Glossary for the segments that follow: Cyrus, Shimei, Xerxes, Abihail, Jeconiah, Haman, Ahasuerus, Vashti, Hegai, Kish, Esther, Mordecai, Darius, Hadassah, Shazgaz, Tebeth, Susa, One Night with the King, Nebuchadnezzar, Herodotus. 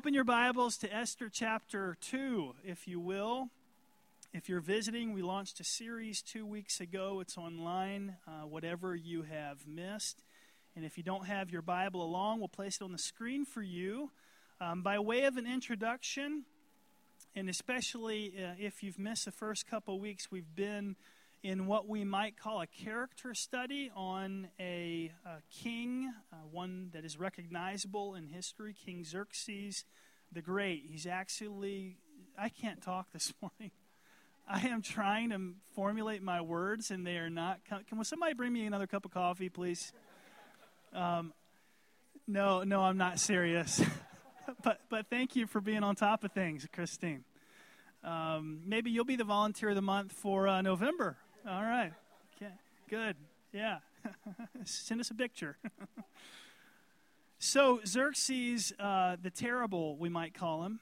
Open your Bibles to Esther chapter 2, if you will. If you're visiting, we launched a series 2 weeks ago. It's online, whatever you have missed. And if you don't have your Bible along, we'll place it on the screen for you. By way of an introduction, and especially if you've missed the first couple weeks, we've been in what we might call a character study on a king, one that is recognizable in history, King Xerxes the Great. He's actually, I can't talk this morning. I am trying to formulate my words, and they are not. Can somebody bring me another cup of coffee, please? No, I'm not serious. but thank you for being on top of things, Christine. Maybe you'll be the volunteer of the month for November. All right. Okay. Good. Yeah. Send us a picture. So Xerxes the Terrible, we might call him,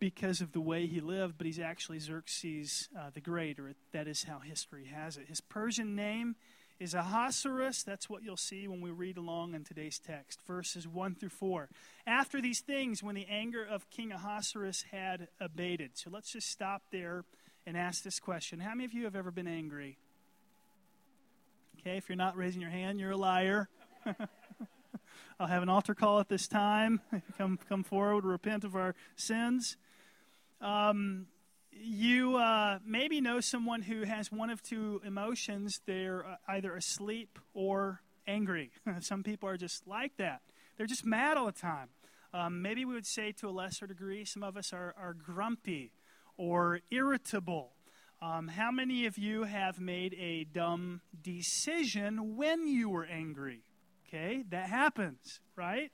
because of the way he lived, but he's actually Xerxes the Great, or that is how history has it. His Persian name is Ahasuerus. That's what you'll see when we read along in today's text, verses 1 through 4. After these things, when the anger of King Ahasuerus had abated. So let's just stop there and ask this question. How many of you have ever been angry? Okay, if you're not raising your hand, you're a liar. I'll have an altar call at this time. Come forward, repent of our sins. You maybe know someone who has one of two emotions. They're either asleep or angry. Some people are just like that. They're just mad all the time. Maybe we would say to a lesser degree, some of us are grumpy or irritable. How many of you have made a dumb decision when you were angry? Okay, that happens, right?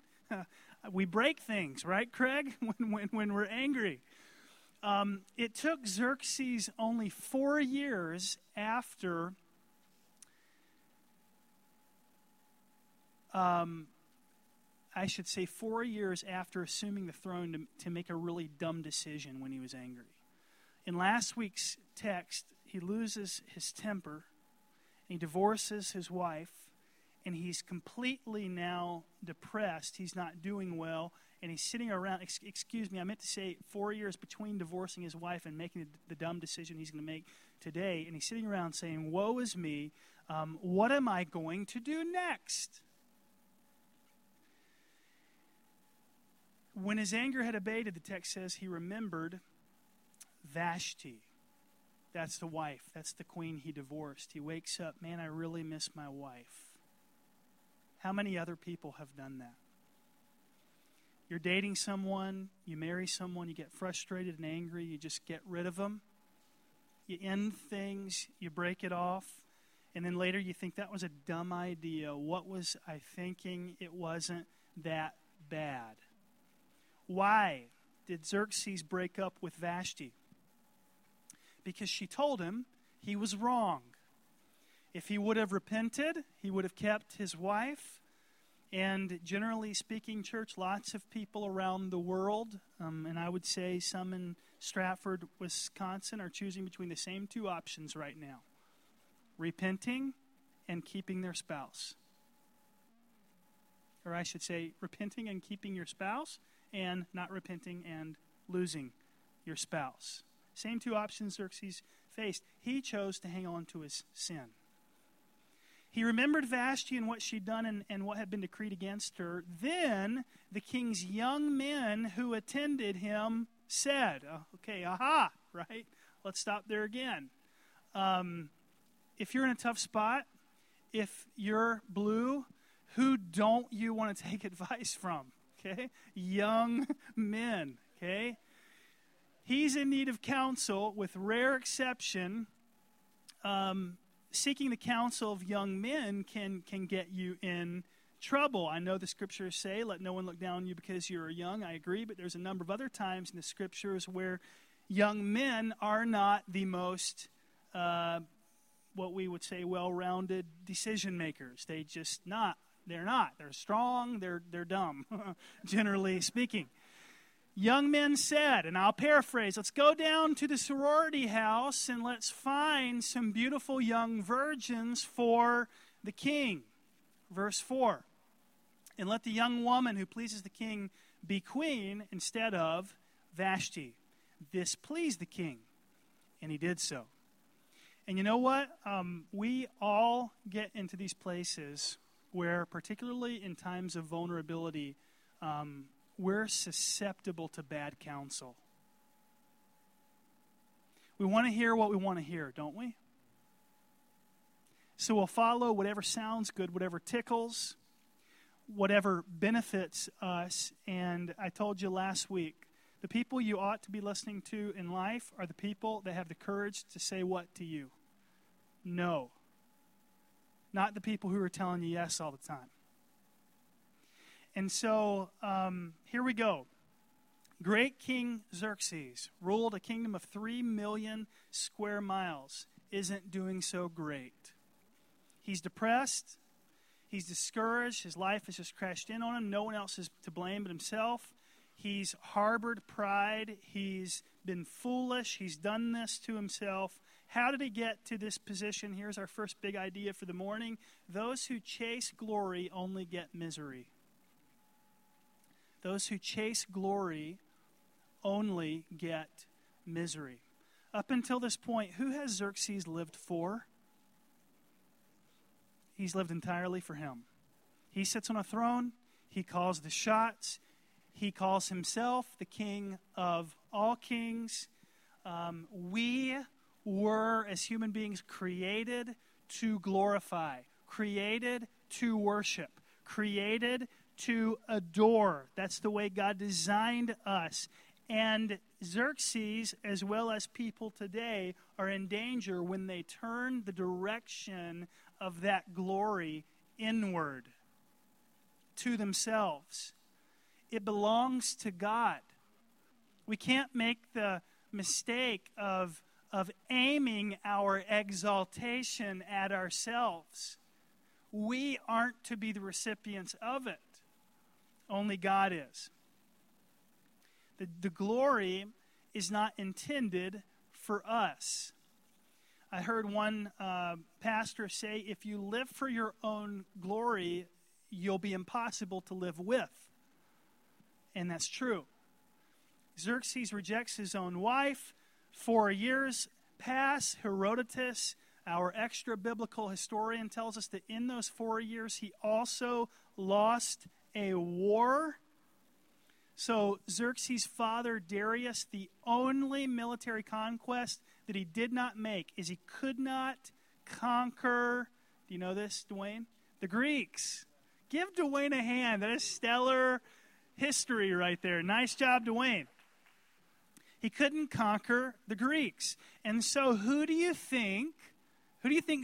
We break things, right, Craig, when we're angry. It took Xerxes only 4 years after assuming the throne to make a really dumb decision when he was angry. In last week's text, he loses his temper, and he divorces his wife, and he's completely now depressed. He's not doing well. And he's sitting around, excuse me, I meant to say 4 years between divorcing his wife and making the dumb decision he's going to make today. And he's sitting around saying, woe is me, what am I going to do next? When his anger had abated, the text says he remembered Vashti. That's the wife. That's the queen he divorced. He wakes up, man, I really miss my wife. How many other people have done that? You're dating someone, you marry someone, you get frustrated and angry, you just get rid of them. You end things, you break it off, and then later you think that was a dumb idea. What was I thinking? It wasn't that bad. Why did Xerxes break up with Vashti? Because she told him he was wrong. If he would have repented, he would have kept his wife. And generally speaking, church, lots of people around the world, and I would say some in Stratford, Wisconsin, are choosing between the same two options right now, repenting and keeping their spouse. Or I should say repenting and keeping your spouse and not repenting and losing your spouse. Same two options Xerxes faced. He chose to hang on to his sin. He remembered Vashti and what she'd done and what had been decreed against her. Then the king's young men who attended him said, okay, aha, right? Let's stop there again. If you're in a tough spot, if you're blue, who don't you want to take advice from? Okay? Young men, okay? He's in need of counsel, with rare exception. Seeking the counsel of young men can get you in trouble. I know the scriptures say, let no one look down on you because you're young. I agree, but there's a number of other times in the scriptures where young men are not the most, what we would say, well-rounded decision makers. They just not. They're not. They're strong. They're dumb, generally speaking. Young men said, and I'll paraphrase, let's go down to the sorority house and let's find some beautiful young virgins for the king. Verse 4. And let the young woman who pleases the king be queen instead of Vashti. This pleased the king, and he did so. And you know what? We all get into these places where, particularly in times of vulnerability, we're susceptible to bad counsel. We want to hear what we want to hear, don't we? So we'll follow whatever sounds good, whatever tickles, whatever benefits us. And I told you last week, the people you ought to be listening to in life are the people that have the courage to say what to you? No. Not the people who are telling you yes all the time. And so, here we go. Great King Xerxes ruled a kingdom of 3 million square miles. Isn't doing so great. He's depressed. He's discouraged. His life has just crashed in on him. No one else is to blame but himself. He's harbored pride. He's been foolish. He's done this to himself. How did he get to this position? Here's our first big idea for the morning. Those who chase glory only get misery. Those who chase glory only get misery. Up until this point, who has Xerxes lived for? He's lived entirely for him. He sits on a throne. He calls the shots. He calls himself the king of all kings. We were, as human beings, created to glorify, created to worship, created to adore. That's the way God designed us. And Xerxes, as well as people today, are in danger when they turn the direction of that glory inward to themselves. It belongs to God. We can't make the mistake of aiming our exaltation at ourselves. We aren't to be the recipients of it. Only God is. The glory is not intended for us. I heard one pastor say, if you live for your own glory, you'll be impossible to live with. And that's true. Xerxes rejects his own wife. 4 years pass. Herodotus, our extra-biblical historian, tells us that in those 4 years, he also lost a war. So Xerxes' father, Darius, the only military conquest that he did not make is he could not conquer, do you know this, Dwayne? The Greeks. Give Dwayne a hand. That is stellar history right there. Nice job, Dwayne. He couldn't conquer the Greeks. And so who do you think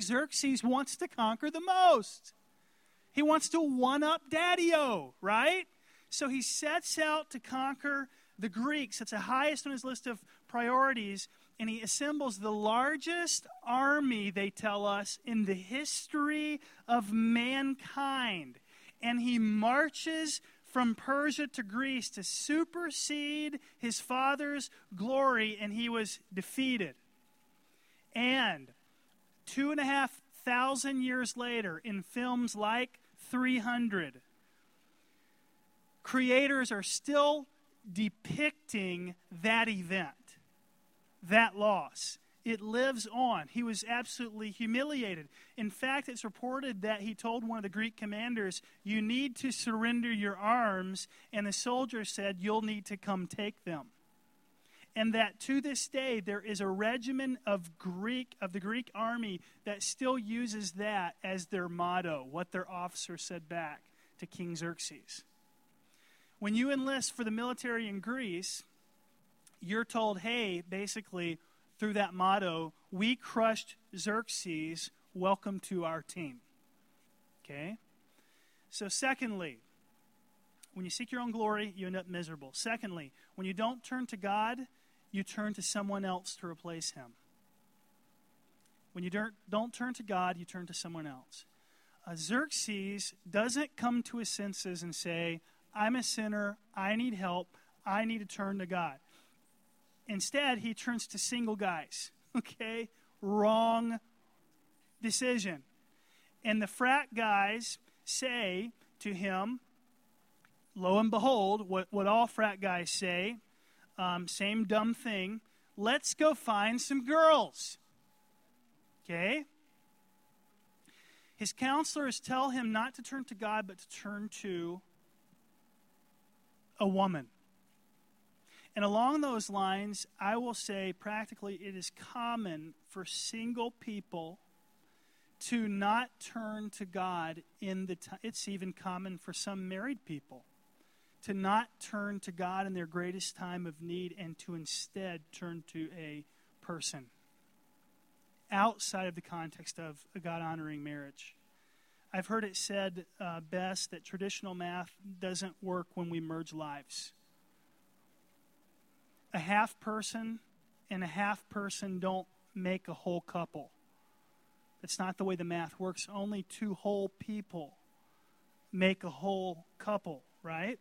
Xerxes wants to conquer the most? He wants to one-up Daddy-o, right? So he sets out to conquer the Greeks. That's the highest on his list of priorities. And he assembles the largest army, they tell us, in the history of mankind. And he marches from Persia to Greece to supersede his father's glory. And he was defeated. And 2,500 years later, in films like 300, creators are still depicting that event, that loss. It lives on. He was absolutely humiliated. In fact, it's reported that he told one of the Greek commanders, you need to surrender your arms, and the soldier said, you'll need to come take them. And that to this day, there is a regiment of the Greek army that still uses that as their motto, what their officer said back to King Xerxes. When you enlist for the military in Greece, you're told, hey, basically, through that motto, we crushed Xerxes, welcome to our team. Okay? So secondly, when you seek your own glory, you end up miserable. Secondly, when you don't turn to God, you turn to someone else to replace him. When you don't turn to God, you turn to someone else. Xerxes doesn't come to his senses and say, I'm a sinner, I need help, I need to turn to God. Instead, he turns to single guys, okay? Wrong decision. And the frat guys say to him, lo and behold, what all frat guys say, same dumb thing, let's go find some girls. Okay? His counselors tell him not to turn to God, but to turn to a woman. And along those lines, I will say practically it is common for single people to not turn to God in the time. It's even common for some married people to not turn to God in their greatest time of need and to instead turn to a person outside of the context of a God-honoring marriage. I've heard it said best that traditional math doesn't work when we merge lives. A half person and a half person don't make a whole couple. That's not the way the math works. Only two whole people make a whole couple, right?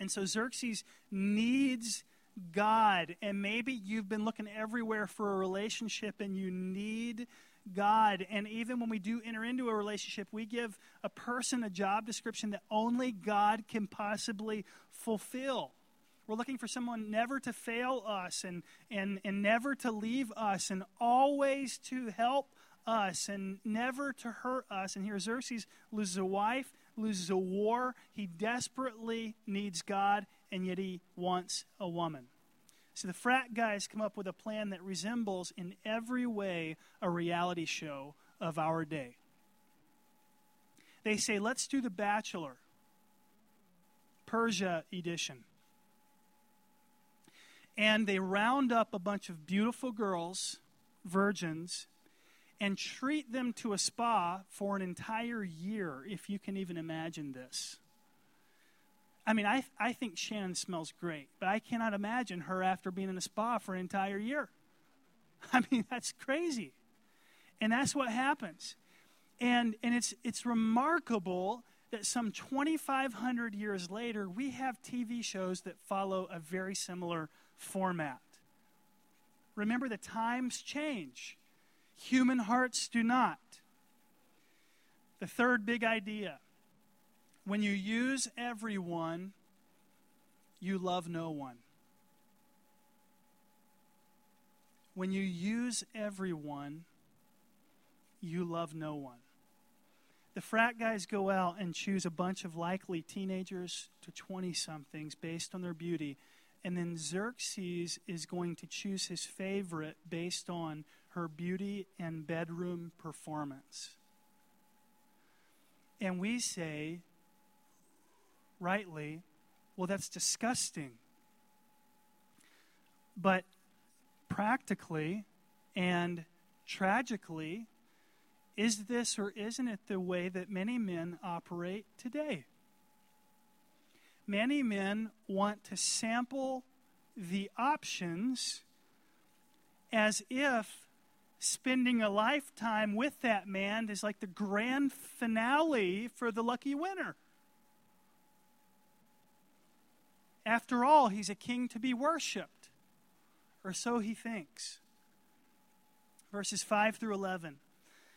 And so Xerxes needs God. And maybe you've been looking everywhere for a relationship and you need God. And even when we do enter into a relationship, we give a person a job description that only God can possibly fulfill. We're looking for someone never to fail us and never to leave us and always to help us and never to hurt us. And here Xerxes loses a wife, loses a war. He desperately needs God, and yet he wants a woman. So the frat guys come up with a plan that resembles in every way a reality show of our day. They say, let's do The Bachelor, Persia edition. And they round up a bunch of beautiful girls, virgins, and treat them to a spa for an entire year, if you can even imagine this. I mean, I think Shannon smells great, but I cannot imagine her after being in a spa for an entire year. I mean, that's crazy. And that's what happens. And it's remarkable that some 2,500 years later, we have TV shows that follow a very similar format. Remember, the times change. Human hearts do not. The third big idea: when you use everyone, you love no one. When you use everyone, you love no one. The frat guys go out and choose a bunch of likely teenagers to 20-somethings based on their beauty, and then Xerxes is going to choose his favorite based on her beauty and bedroom performance. And we say, rightly, well, that's disgusting. But practically and tragically, is this or isn't it the way that many men operate today? Many men want to sample the options as if spending a lifetime with that man is like the grand finale for the lucky winner. After all, he's a king to be worshipped, or so he thinks. Verses 5 through 11.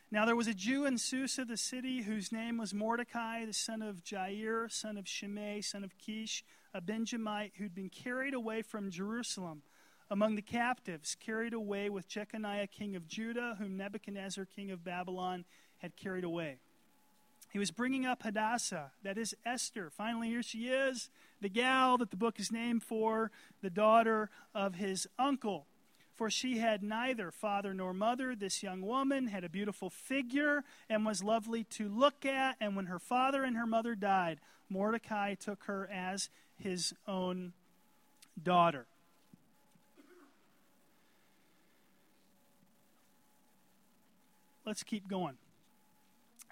Now there was a Jew in Susa, the city, whose name was Mordecai, the son of Jair, son of Shimei, son of Kish, a Benjamite, who'd been carried away from Jerusalem. Among the captives, carried away with Jeconiah, king of Judah, whom Nebuchadnezzar, king of Babylon, had carried away. He was bringing up Hadassah, that is Esther. Finally, here she is, the gal that the book is named for, the daughter of his uncle. For she had neither father nor mother. This young woman had a beautiful figure and was lovely to look at. And when her father and her mother died, Mordecai took her as his own daughter. Let's keep going.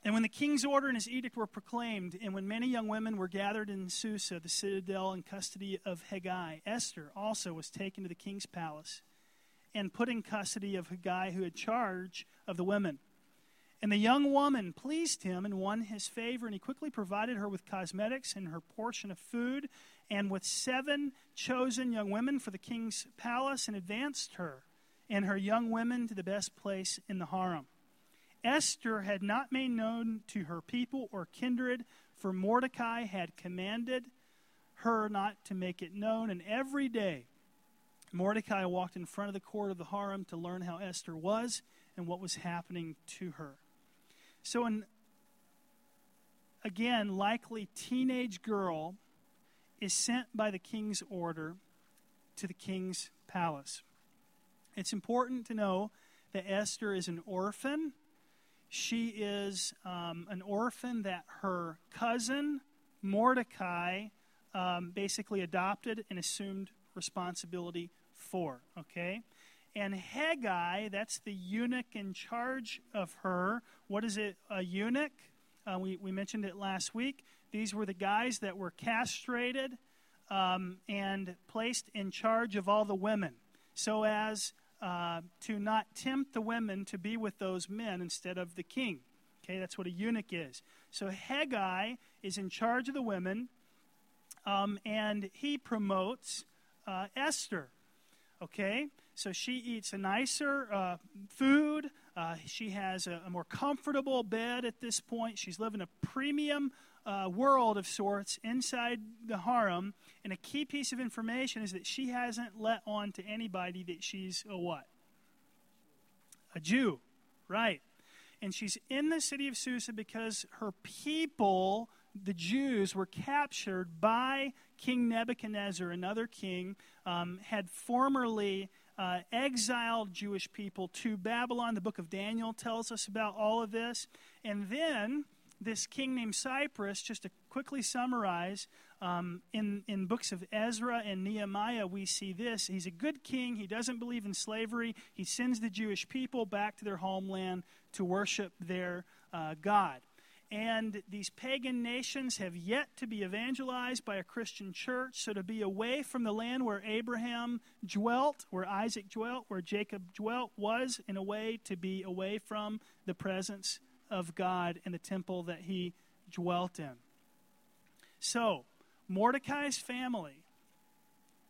And when the king's order and his edict were proclaimed, and when many young women were gathered in Susa, the citadel, in custody of Hegai, Esther also was taken to the king's palace and put in custody of Hegai, who had charge of the women. And the young woman pleased him and won his favor, and he quickly provided her with cosmetics and her portion of food, and with 7 chosen young women for the king's palace, and advanced her and her young women to the best place in the harem. Esther had not made known to her people or kindred, for Mordecai had commanded her not to make it known. And every day, Mordecai walked in front of the court of the harem to learn how Esther was and what was happening to her. So again, likely teenage girl is sent by the king's order to the king's palace. It's important to know that Esther is an orphan. She is an orphan that her cousin, Mordecai, basically adopted and assumed responsibility for, okay? And Hegai, that's the eunuch in charge of her. What is it, a eunuch? We mentioned it last week. These were the guys that were castrated and placed in charge of all the women so as to not tempt the women to be with those men instead of the king. Okay, that's what a eunuch is. So Hegai is in charge of the women, and he promotes Esther. Okay, so she eats a nicer food. She has a more comfortable bed at this point. She's living a premium world of sorts inside the harem. And a key piece of information is that she hasn't let on to anybody that she's a what? A Jew, right? And she's in the city of Susa because her people, the Jews, were captured by King Nebuchadnezzar, another king, had formerly exiled Jewish people to Babylon. The book of Daniel tells us about all of this. And then this king named Cyrus, just to quickly summarize, in books of Ezra and Nehemiah, we see this. He's a good king. He doesn't believe in slavery. He sends the Jewish people back to their homeland to worship their God. And these pagan nations have yet to be evangelized by a Christian church. So to be away from the land where Abraham dwelt, where Isaac dwelt, where Jacob dwelt, was in a way to be away from the presence of God and the temple that he dwelt in. So Mordecai's family,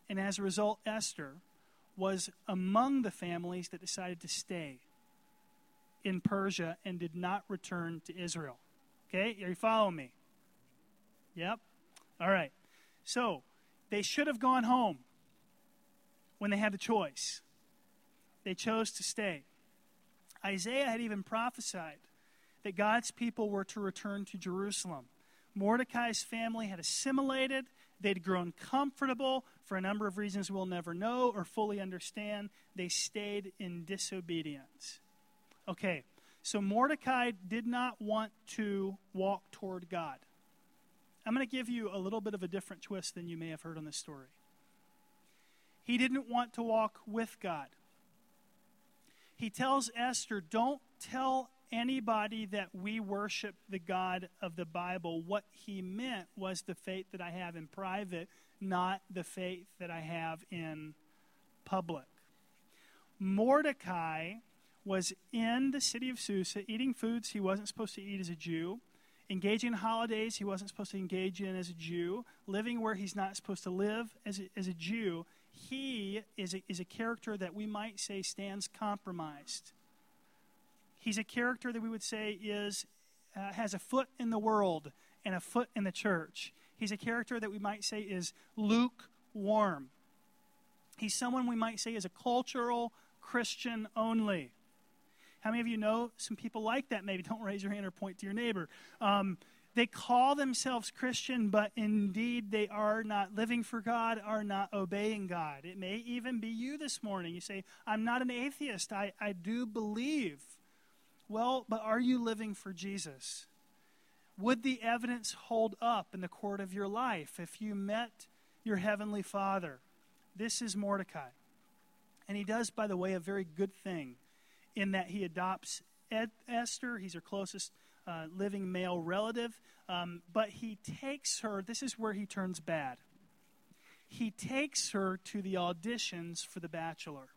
and as a result Esther, was among the families that decided to stay in Persia and did not return to Israel. Okay, are you following me? Yep. All right. So they should have gone home when they had the choice. They chose to stay. Isaiah had even prophesied that God's people were to return to Jerusalem. Mordecai's family had assimilated. They'd grown comfortable for a number of reasons we'll never know or fully understand. They stayed in disobedience. Okay. So Mordecai did not want to walk toward God. I'm going to give you a little bit of a different twist than you may have heard on this story. He didn't want to walk with God. He tells Esther, don't tell anybody that we worship the God of the Bible. What he meant was the faith that I have in private, not the faith that I have in public. Mordecai was in the city of Susa, eating foods he wasn't supposed to eat as a Jew, engaging in holidays he wasn't supposed to engage in as a Jew, living where he's not supposed to live as a Jew. He is a character that we might say stands compromised. He's a character that we would say has a foot in the world and a foot in the church. He's a character that we might say is lukewarm. He's someone we might say is a cultural Christian only. How many of you know some people like that? Maybe don't raise your hand or point to your neighbor. They call themselves Christian, but indeed they are not living for God, are not obeying God. It may even be you this morning. You say, I'm not an atheist. I do believe. Well, but are you living for Jesus? Would the evidence hold up in the court of your life if you met your heavenly Father? This is Mordecai. And he does, by the way, a very good thing, in that he adopts Esther. He's her closest living male relative. But he takes her, this is where he turns bad. He takes her to the auditions for The Bachelor.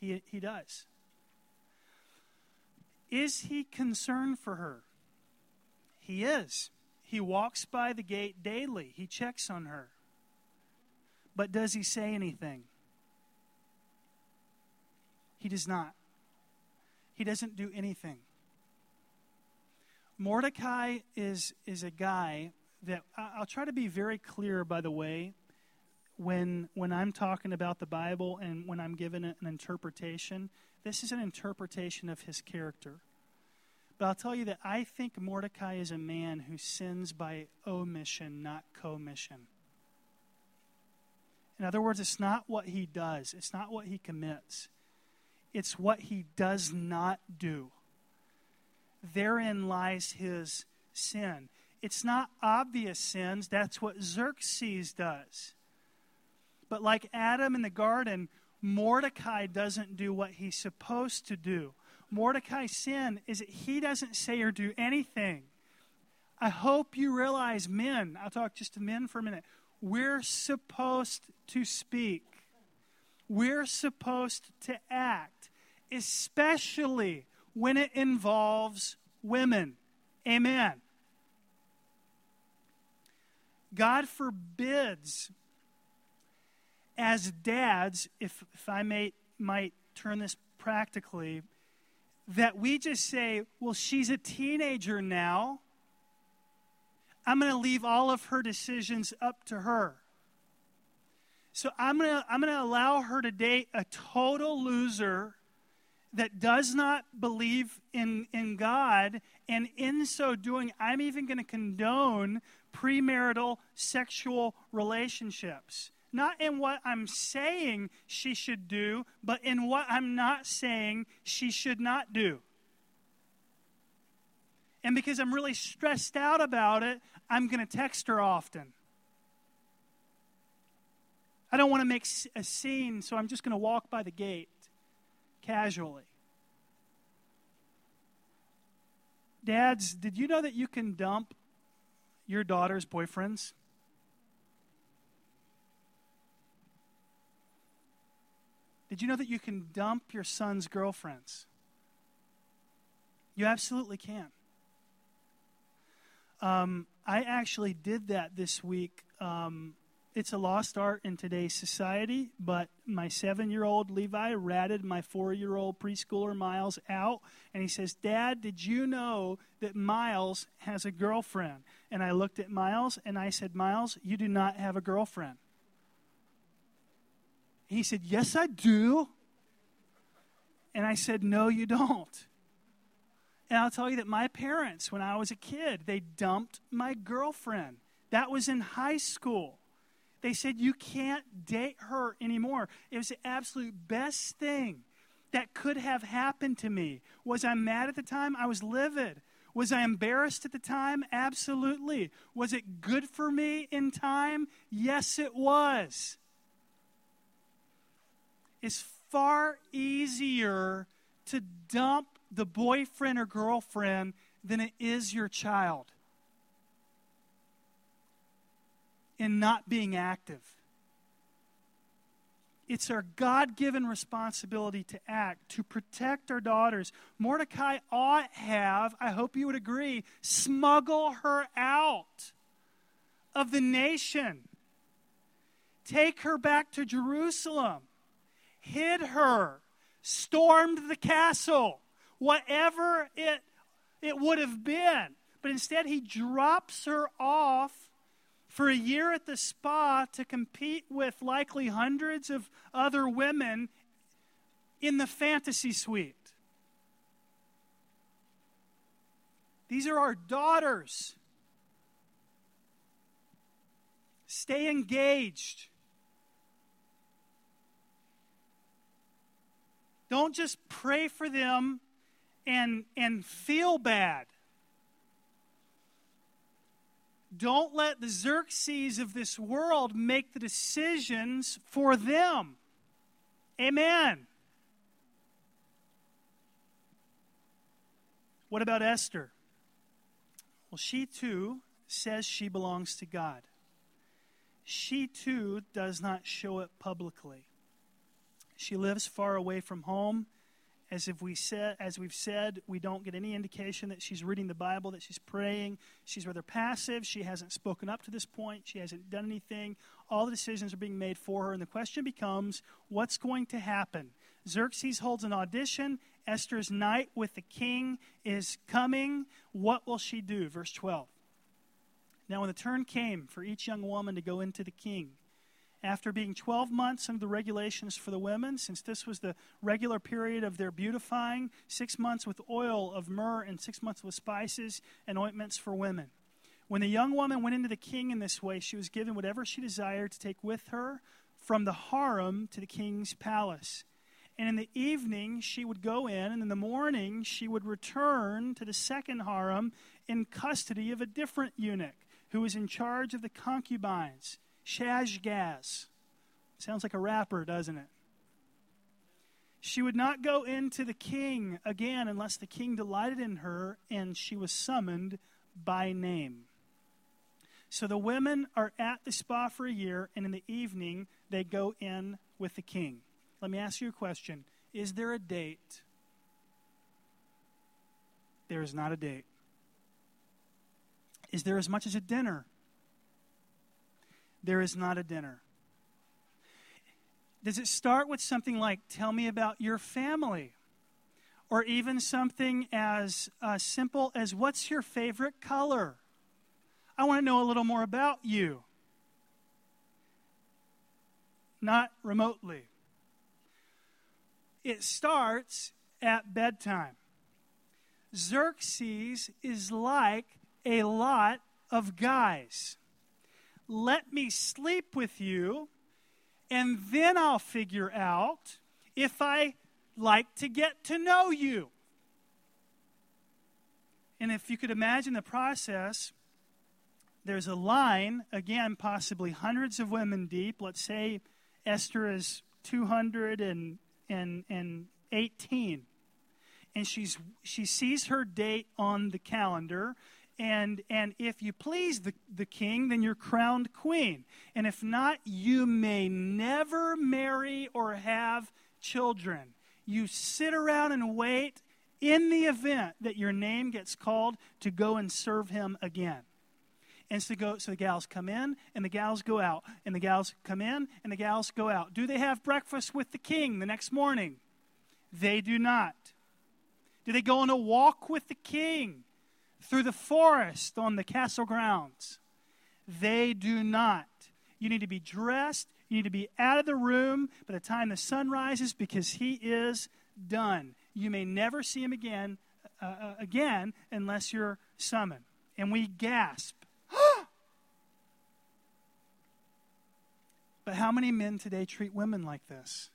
He does. Is he concerned for her? He is. He walks by the gate daily. He checks on her. But does he say anything? He does not. He doesn't do anything. Mordecai is a guy that I'll try to be very clear, by the way, when I'm talking about the Bible and when I'm giving it an interpretation. This is an interpretation of his character. But I'll tell you that I think Mordecai is a man who sins by omission, not commission. In other words, it's not what he does. It's not what he commits. It's what he does not do. Therein lies his sin. It's not obvious sins. That's what Xerxes does. But like Adam in the garden, Mordecai doesn't do what he's supposed to do. Mordecai's sin is that he doesn't say or do anything. I hope you realize, men, I'll talk just to men for a minute, we're supposed to speak. We're supposed to act, especially when it involves women. Amen. God forbids, as dads, if I might turn this practically, that we just say, well, she's a teenager now. I'm going to leave all of her decisions up to her. So I'm going to allow her to date a total loser that does not believe in God, and in so doing, I'm even going to condone premarital sexual relationships. Not in what I'm saying she should do, but in what I'm not saying she should not do. And because I'm really stressed out about it, I'm going to text her often. I don't want to make a scene, so I'm just going to walk by the gate casually. Dads, did you know that you can dump your daughter's boyfriends? Did you know that you can dump your son's girlfriends? You absolutely can. I actually did that this week. It's a lost art in today's society, but my 7-year-old Levi ratted my 4-year-old preschooler Miles out, and he says, Dad, did you know that Miles has a girlfriend? And I looked at Miles, and I said, Miles, you do not have a girlfriend. He said, yes, I do. And I said, no, you don't. And I'll tell you that my parents, when I was a kid, they dumped my girlfriend. That was in high school. They said, you can't date her anymore. It was the absolute best thing that could have happened to me. Was I mad at the time? I was livid. Was I embarrassed at the time? Absolutely. Was it good for me in time? Yes, it was. It's far easier to dump the boyfriend or girlfriend than it is your child in not being active. It's our God-given responsibility to act, to protect our daughters. Mordecai ought have, I hope you would agree, smuggle her out of the nation. Take her back to Jerusalem. Hid her. Stormed the castle. Whatever it would have been. But instead he drops her off for a year at the spa to compete with likely hundreds of other women in the fantasy suite. These are our daughters. Stay engaged. Don't just pray for them and feel bad. Don't let the Xerxes of this world make the decisions for them. Amen. What about Esther? Well, she too says she belongs to God. She too does not show it publicly. She lives far away from home. As we've said, we don't get any indication that she's reading the Bible, that she's praying. She's rather passive. She hasn't spoken up to this point. She hasn't done anything. All the decisions are being made for her. And the question becomes, what's going to happen? Xerxes holds an audition. Esther's night with the king is coming. What will she do? Verse 12. Now when the turn came for each young woman to go into the king, after being 12 months under the regulations for the women, since this was the regular period of their beautifying, 6 months with oil of myrrh and 6 months with spices and ointments for women. When the young woman went into the king in this way, she was given whatever she desired to take with her from the harem to the king's palace. And in the evening, she would go in, and in the morning, she would return to the second harem in custody of a different eunuch who was in charge of the concubines, Shazgaz. Sounds like a rapper, doesn't it? She would not go into the king again unless the king delighted in her and she was summoned by name. So the women are at the spa for a year, and in the evening, they go in with the king. Let me ask you a question. Is there a date? There is not a date. Is there as much as a dinner? There is not a dinner. Does it start with something like, tell me about your family? Or even something as simple as, what's your favorite color? I want to know a little more about you. Not remotely. It starts at bedtime. Xerxes is like a lot of guys. Let me sleep with you, and then I'll figure out if I like to get to know you. And if you could imagine the process, there's a line, again, possibly hundreds of women deep. Let's say Esther is 218, and she sees her date on the calendar, and if you please the king, then you're crowned queen, and if not, you may never marry or have children. You sit around and wait in the event that your name gets called to go and serve him again. And so the gals come in, and the gals go out, and the gals come in, and the gals go out. Do they have breakfast with the king the next morning? They do not. Do they go on a walk with the king through the forest on the castle grounds? They do not. You need to be dressed. You need to be out of the room by the time the sun rises because he is done. You may never see him again unless you're summoned. And we gasp. But how many men today treat women like this?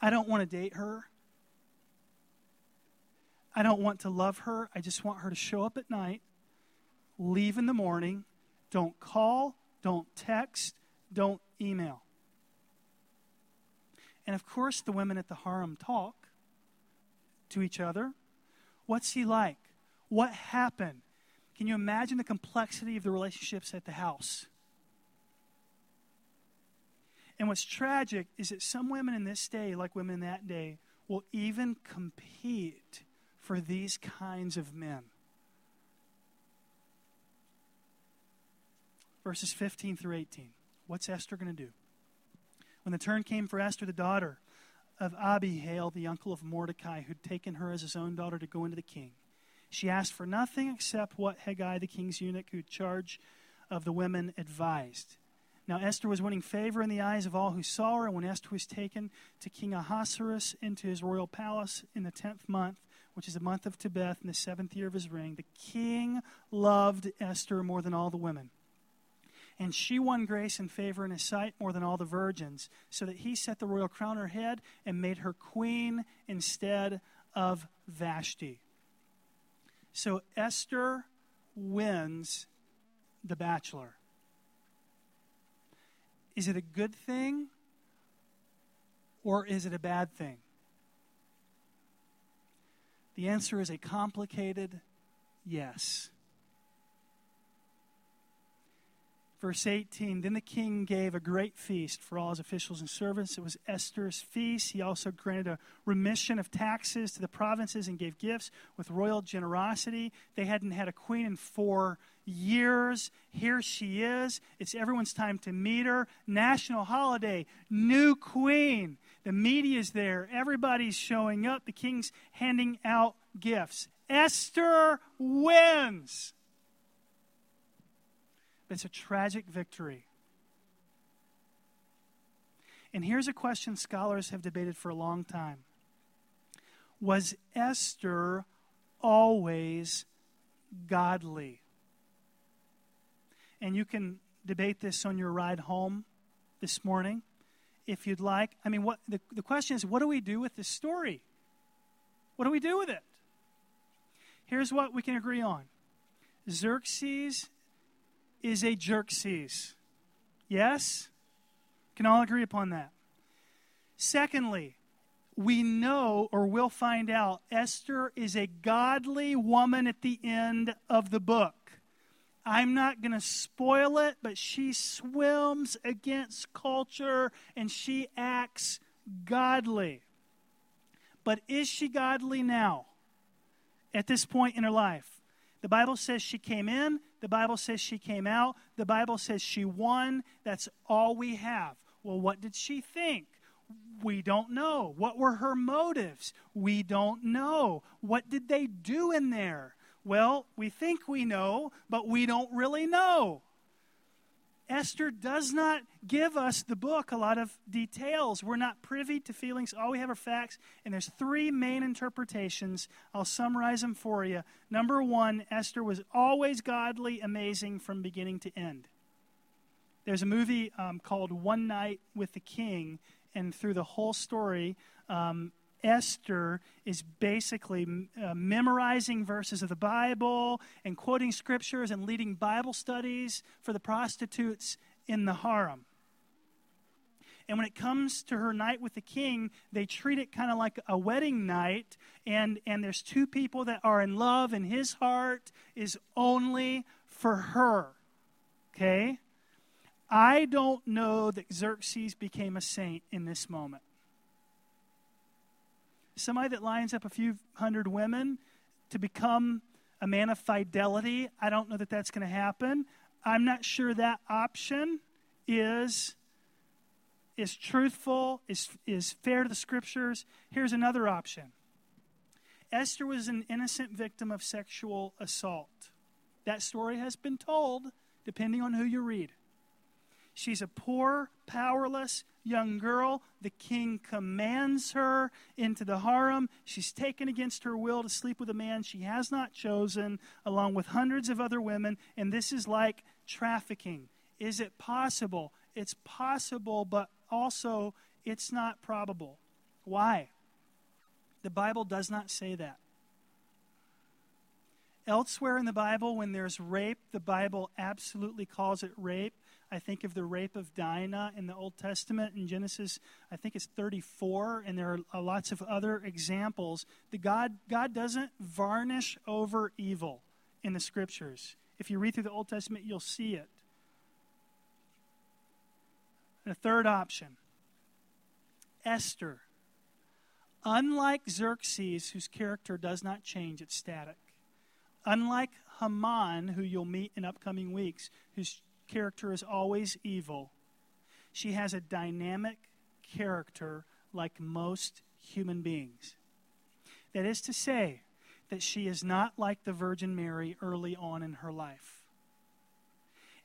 I don't want to date her. I don't want to love her. I just want her to show up at night, leave in the morning, don't call, don't text, don't email. And of course, the women at the harem talk to each other. What's he like? What happened? Can you imagine the complexity of the relationships at the house? And what's tragic is that some women in this day, like women in that day, will even compete for these kinds of men. Verses 15 through 18. What's Esther going to do? When the turn came for Esther, the daughter of Abihail, the uncle of Mordecai, who'd taken her as his own daughter to go into the king. She asked for nothing except what Hegai, the king's eunuch, who had charge of the women, advised. Now Esther was winning favor in the eyes of all who saw her, and when Esther was taken to King Ahasuerus into his royal palace in the 10th month, which is the month of Tebeth, in the 7th year of his reign, the king loved Esther more than all the women. And she won grace and favor in his sight more than all the virgins, so that he set the royal crown on her head and made her queen instead of Vashti. So Esther wins the bachelor. Is it a good thing or is it a bad thing? The answer is a complicated yes. Verse 18, then the king gave a great feast for all his officials and servants. It was Esther's feast. He also granted a remission of taxes to the provinces and gave gifts with royal generosity. They hadn't had a queen in 4 years. Here she is. It's everyone's time to meet her. National holiday, new queen. The media's there. Everybody's showing up. The king's handing out gifts. Esther wins. It's a tragic victory. And here's a question scholars have debated for a long time. Was Esther always godly? And you can debate this on your ride home this morning if you'd like. I mean, what the question is, what do we do with this story? What do we do with it? Here's what we can agree on. Xerxes is a Xerxes. Yes? Can all agree upon that. Secondly, we know or will find out Esther is a godly woman at the end of the book. I'm not going to spoil it, but she swims against culture and she acts godly. But is she godly now at this point in her life? The Bible says she came in. The Bible says she came out. The Bible says she won. That's all we have. Well, what did she think? We don't know. What were her motives? We don't know. What did they do in there? Well, we think we know, but we don't really know. Esther does not give us the book a lot of details. We're not privy to feelings. All we have are facts. And there's three main interpretations. I'll summarize them for you. Number one, Esther was always godly, amazing from beginning to end. There's a movie called One Night with the King, and through the whole story, Esther is basically memorizing verses of the Bible and quoting scriptures and leading Bible studies for the prostitutes in the harem. And when it comes to her night with the king, they treat it kind of like a wedding night, and there's two people that are in love, and his heart is only for her. Okay? I don't know that Xerxes became a saint in this moment. Somebody that lines up a few hundred women to become a man of fidelity, I don't know that that's going to happen. I'm not sure that option is truthful, is fair to the scriptures. Here's another option. Esther was an innocent victim of sexual assault. That story has been told, depending on who you read. She's a poor, powerless young girl. The king commands her into the harem. She's taken against her will to sleep with a man she has not chosen, along with hundreds of other women, and this is like trafficking. Is it possible? It's possible, but also it's not probable. Why? The Bible does not say that. Elsewhere in the Bible, when there's rape, the Bible absolutely calls it rape. I think of the rape of Dinah in the Old Testament in Genesis, I think it's 34, and there are lots of other examples. God doesn't varnish over evil in the scriptures. If you read through the Old Testament, you'll see it. The third option, Esther. Unlike Xerxes, whose character does not change, it's static. Unlike Haman, who you'll meet in upcoming weeks, whose character is always evil, she has a dynamic character like most human beings. That is to say that she is not like the Virgin Mary early on in her life.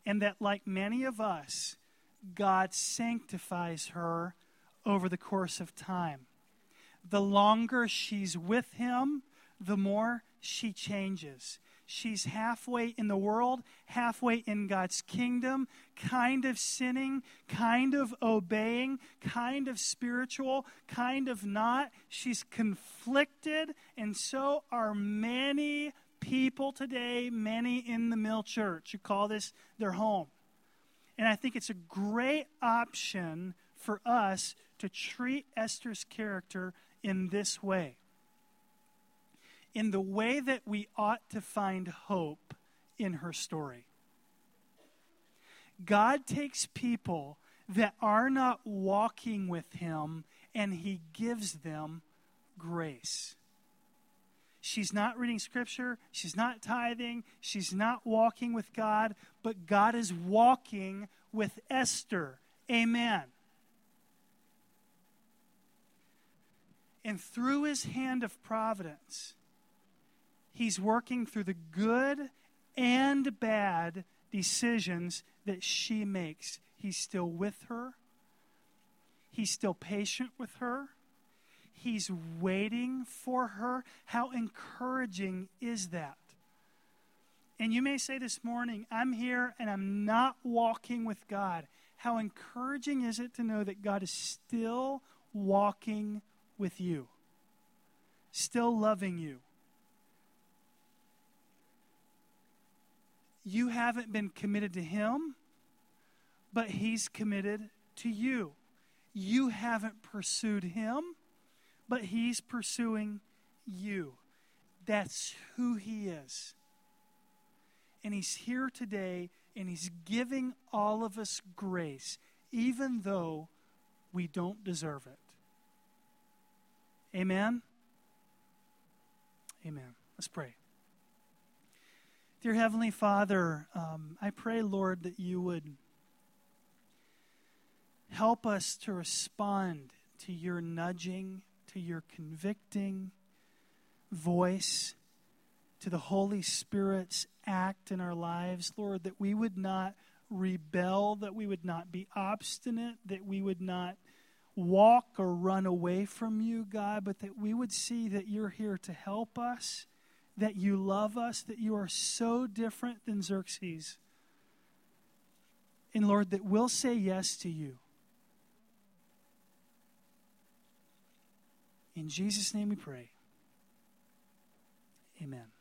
And that like many of us, God sanctifies her over the course of time. The longer she's with him, the more she changes. She's halfway in the world, halfway in God's kingdom, kind of sinning, kind of obeying, kind of spiritual, kind of not. She's conflicted, and so are many people today, many in the Mill Church who call this their home. And I think it's a great option for us to treat Esther's character in this way. In the way that we ought to find hope in her story. God takes people that are not walking with him and he gives them grace. She's not reading scripture, she's not tithing, she's not walking with God, but God is walking with Esther. Amen. And through his hand of providence, He's working through the good and bad decisions that she makes. He's still with her. He's still patient with her. He's waiting for her. How encouraging is that? And you may say this morning, I'm here and I'm not walking with God. How encouraging is it to know that God is still walking with you, still loving you? You haven't been committed to him, but he's committed to you. You haven't pursued him, but he's pursuing you. That's who he is. And he's here today, and he's giving all of us grace, even though we don't deserve it. Amen? Amen. Let's pray. Dear Heavenly Father, I pray, Lord, that you would help us to respond to your nudging, to your convicting voice, to the Holy Spirit's act in our lives, Lord, that we would not rebel, that we would not be obstinate, that we would not walk or run away from you, God, but that we would see that you're here to help us, that you love us, that you are so different than Xerxes. And Lord, that we'll say yes to you. In Jesus' name we pray. Amen.